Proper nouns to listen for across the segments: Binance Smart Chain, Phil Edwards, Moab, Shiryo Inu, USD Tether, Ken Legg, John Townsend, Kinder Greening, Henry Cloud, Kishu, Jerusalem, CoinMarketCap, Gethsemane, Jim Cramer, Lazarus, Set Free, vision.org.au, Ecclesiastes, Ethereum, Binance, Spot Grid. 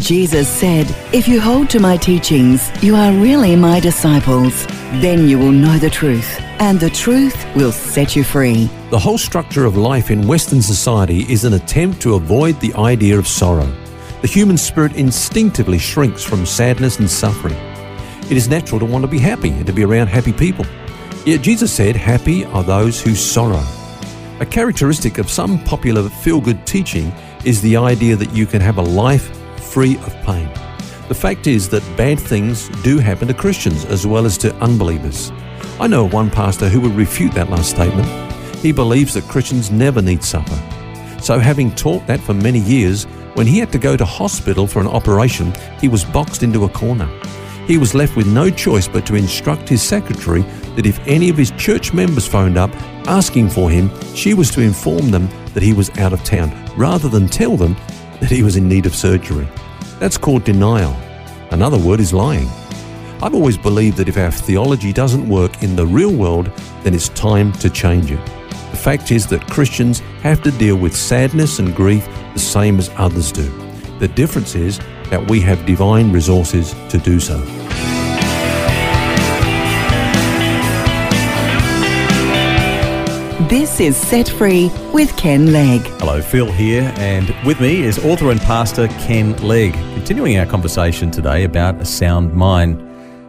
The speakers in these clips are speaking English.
Jesus said, "If you hold to my teachings, you are really my disciples. Then you will know the truth, and the truth will set you free." The whole structure of life in Western society is an attempt to avoid the idea of sorrow. The human spirit instinctively shrinks from sadness and suffering. It is natural to want to be happy and to be around happy people. Yet Jesus said, "Happy are those who sorrow." A characteristic of some popular feel-good teaching is the idea that you can have a life free of pain. The fact is that bad things do happen to Christians as well as to unbelievers. I know of one pastor who would refute that last statement. He believes that Christians never need suffer. So having taught that for many years, when he had to go to hospital for an operation, he was boxed into a corner. He was left with no choice but to instruct his secretary that if any of his church members phoned up asking for him, she was to inform them that he was out of town, rather than tell them that he was in need of surgery. That's called denial. Another word is lying. I've always believed that if our theology doesn't work in the real world, then it's time to change it. The fact is that Christians have to deal with sadness and grief the same as others do. The difference is that we have divine resources to do so. This is Set Free with Ken Legg. Hello, Phil here, and with me is author and pastor Ken Legg, continuing our conversation today about a sound mind.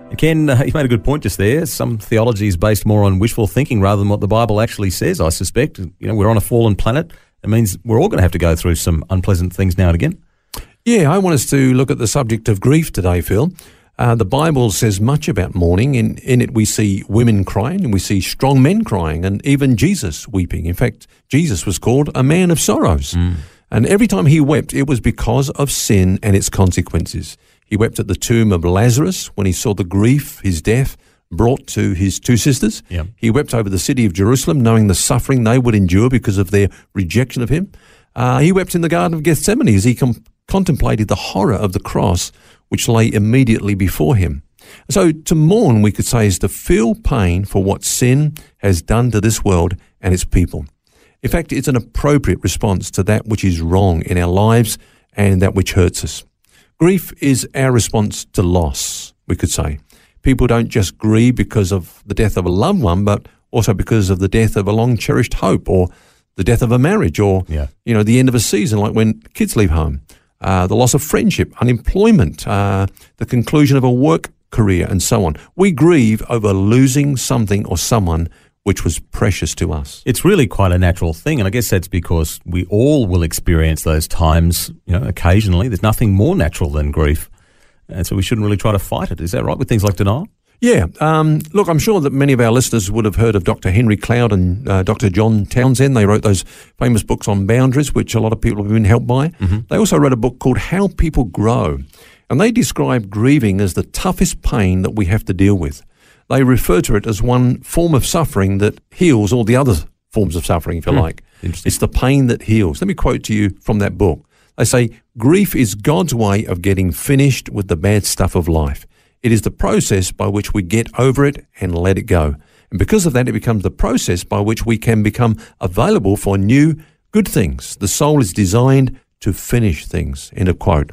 And Ken, you made a good point just there. Some theology is based more on wishful thinking rather than what the Bible actually says, I suspect. We're on a fallen planet. It means we're all going to have to go through some unpleasant things now and again. Yeah, I want us to look at the subject of grief today, Phil. The Bible says much about mourning. In it we see women crying and we see strong men crying and even Jesus weeping. In fact, Jesus was called a man of sorrows. And every time he wept, it was because of sin and its consequences. He wept at the tomb of Lazarus when he saw the grief his death brought to his two sisters. Yep. He wept over the city of Jerusalem, knowing the suffering they would endure because of their rejection of him. He wept in the Garden of Gethsemane as he contemplated the horror of the cross which lay immediately before him. So to mourn, we could say, is to feel pain for what sin has done to this world and its people. In fact, it's an appropriate response to that which is wrong in our lives and that which hurts us. Grief is our response to loss, we could say. People don't just grieve because of the death of a loved one, but also because of the death of a long-cherished hope or the death of a marriage or, the end of a season, like when kids leave home. The loss of friendship, unemployment, the conclusion of a work career, and so on. We grieve over losing something or someone which was precious to us. It's really quite a natural thing, and I guess that's because we all will experience those times, occasionally. There's nothing more natural than grief, and so we shouldn't really try to fight it. Is that right with things like denial? Yeah. Look, I'm sure that many of our listeners would have heard of Dr. Henry Cloud and Dr. John Townsend. They wrote those famous books on boundaries, which a lot of people have been helped by. Mm-hmm. They also wrote a book called How People Grow, and they describe grieving as the toughest pain that we have to deal with. They refer to it as one form of suffering that heals all the other forms of suffering, if you like. Interesting. It's the pain that heals. Let me quote to you from that book. They say, "Grief is God's way of getting finished with the bad stuff of life. It is the process by which we get over it and let it go. And because of that, it becomes the process by which we can become available for new good things. The soul is designed to finish things," end of quote.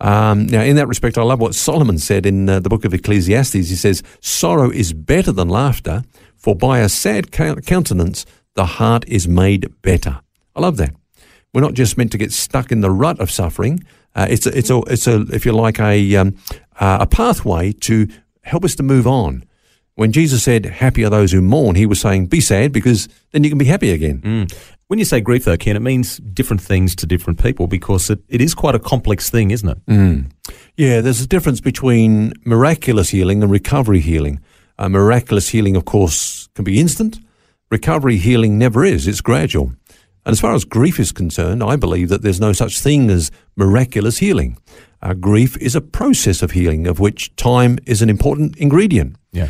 Now, in that respect, I love what Solomon said in the book of Ecclesiastes. He says, "Sorrow is better than laughter, for by a sad countenance, the heart is made better." I love that. We're not just meant to get stuck in the rut of suffering. It's a pathway to help us to move on. When Jesus said, "Happy are those who mourn," he was saying, be sad, because then you can be happy again. Mm. When you say grief, though, Ken, it means different things to different people, because it is quite a complex thing, isn't it? Mm. Yeah, there's a difference between miraculous healing and recovery healing. Miraculous healing, of course, can be instant. Recovery healing never is. It's gradual. And as far as grief is concerned, I believe that there's no such thing as miraculous healing. Grief is a process of healing, of which time is an important ingredient. Yeah.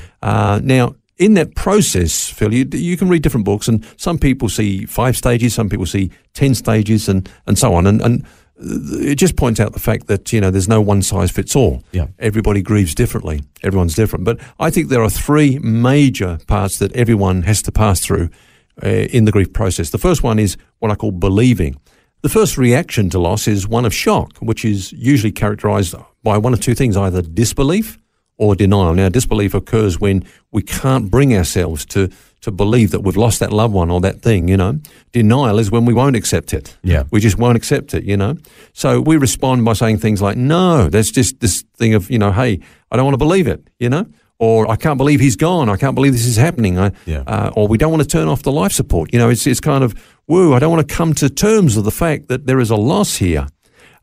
Now, in that process, Phil, you can read different books, and some people see 5 stages, some people see 10 stages, and so on. And it just points out the fact that, you know, there's no one size fits all. Yeah. Everybody grieves differently. Everyone's different. But I think there are 3 major parts that everyone has to pass through in the grief process. The first one is what I call believing. The first reaction to loss is one of shock, which is usually characterized by one of 2 things, either disbelief or denial. Now, disbelief occurs when we can't bring ourselves to believe that we've lost that loved one or that thing, you know. Denial is when we won't accept it. Yeah. We just won't accept it, you know. So we respond by saying things like, no, that's just this thing of, you know, hey, I don't want to believe it, you know, or I can't believe he's gone. I can't believe this is happening. Or we don't want to turn off the life support. You know, it's kind of, woo, I don't want to come to terms with the fact that there is a loss here.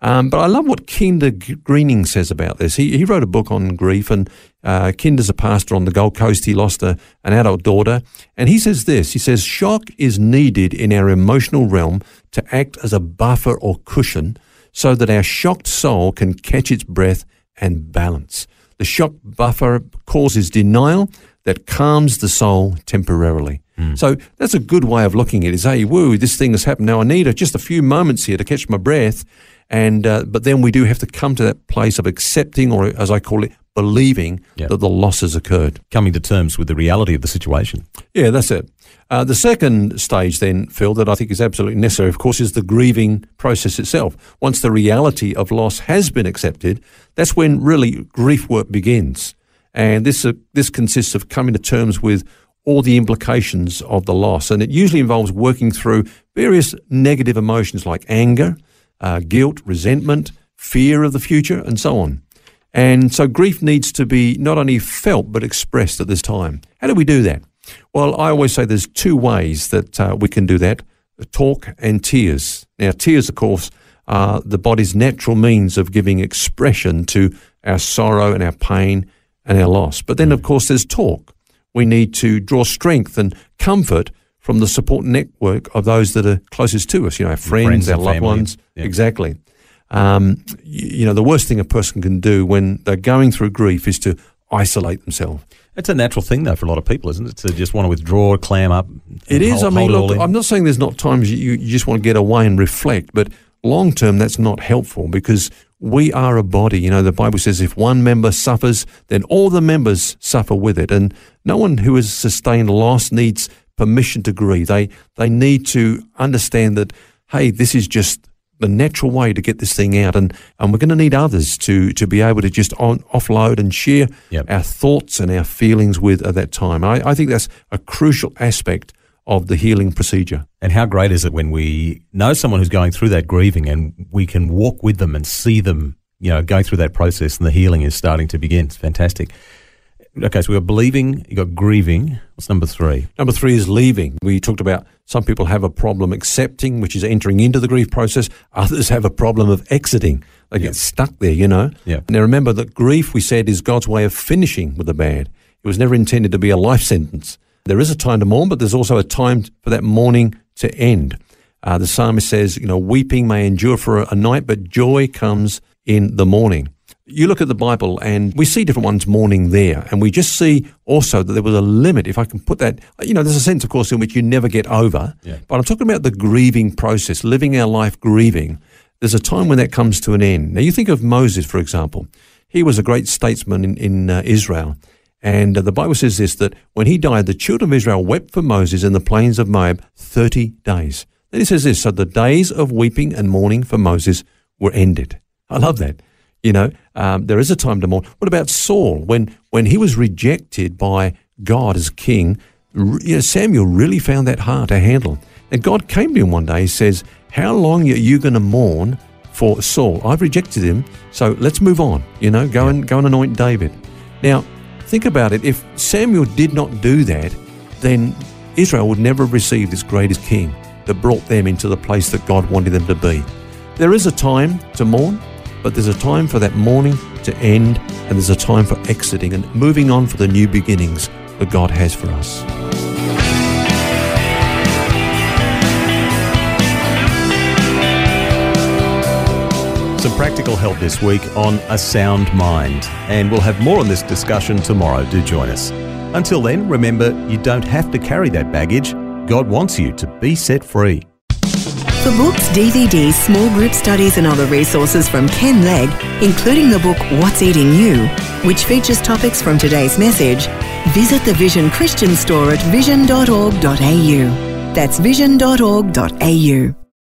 But I love what Kinder Greening says about this. He wrote a book on grief, and Kinder's a pastor on the Gold Coast. He lost an adult daughter, and he says this. He says, shock is needed in our emotional realm to act as a buffer or cushion so that our shocked soul can catch its breath and balance. The shock buffer causes denial that calms the soul temporarily. So that's a good way of looking at it, is, hey, woo, this thing has happened. Now I need just a few moments here to catch my breath. But then we do have to come to that place of accepting, or as I call it, believing that the loss has occurred. Coming to terms with the reality of the situation. Yeah, that's it. The second stage then, Phil, that I think is absolutely necessary, of course, is the grieving process itself. Once the reality of loss has been accepted, that's when really grief work begins. And this consists of coming to terms with all the implications of the loss. And it usually involves working through various negative emotions like anger, guilt, resentment, fear of the future, and so on. And so grief needs to be not only felt but expressed at this time. How do we do that? Well, I always say there's 2 ways that we can do that, talk and tears. Now, tears, of course, are the body's natural means of giving expression to our sorrow and our pain and our loss. But then, of course, there's talk. We need to draw strength and comfort from the support network of those that are closest to us, you know, our friends, our loved ones. Yeah. Exactly. You know, the worst thing a person can do when they're going through grief is to isolate themselves. It's a natural thing, though, for a lot of people, isn't it? To just want to withdraw, clam up. It is. I mean, look, I'm not saying there's not times you just want to get away and reflect, but long term that's not helpful, because we are a body. You know, the Bible says if one member suffers, then all the members suffer with it. And no one who has sustained loss needs permission to grieve. They need to understand that, hey, this is just the natural way to get this thing out, and we're going to need others to be able to just offload and share our thoughts and our feelings with at that time. I think that's a crucial aspect of the healing procedure. And how great is it when we know someone who's going through that grieving and we can walk with them and see them, you know, going through that process, and the healing is starting to begin. It's fantastic. Okay, so we've got believing, you've got grieving. What's number 3? Number 3 is leaving. We talked about some people have a problem accepting, which is entering into the grief process. Others have a problem of exiting. They get stuck there, you know. Yeah. Now remember that grief, we said, is God's way of finishing with the bad. It was never intended to be a life sentence. There is a time to mourn, but there's also a time for that mourning to end. The psalmist says, you know, weeping may endure for a night, but joy comes in the morning. You look at the Bible and we see different ones mourning there, and we just see also that there was a limit. If I can put that, you know, there's a sense, of course, in which you never get over, but I'm talking about the grieving process, living our life grieving. There's a time when that comes to an end. Now, you think of Moses, for example. He was a great statesman in Israel. And the Bible says this, that when he died, the children of Israel wept for Moses in the plains of Moab 30 days. Then it says this, so the days of weeping and mourning for Moses were ended. I love that. You know, there is a time to mourn. What about Saul? When he was rejected by God as king, you know, Samuel really found that hard to handle. And God came to him one day, he says, how long are you going to mourn for Saul? I've rejected him, so let's move on. You know, go and anoint David. Now, think about it. If Samuel did not do that, then Israel would never have received its greatest king that brought them into the place that God wanted them to be. There is a time to mourn, but there's a time for that mourning to end, and there's a time for exiting and moving on for the new beginnings that God has for us. Some practical help this week on a sound mind. And we'll have more on this discussion tomorrow. Do join us. Until then, remember, you don't have to carry that baggage. God wants you to be set free. For books, DVDs, small group studies and other resources from Ken Legg, including the book What's Eating You, which features topics from today's message, visit the Vision Christian store at vision.org.au. That's vision.org.au.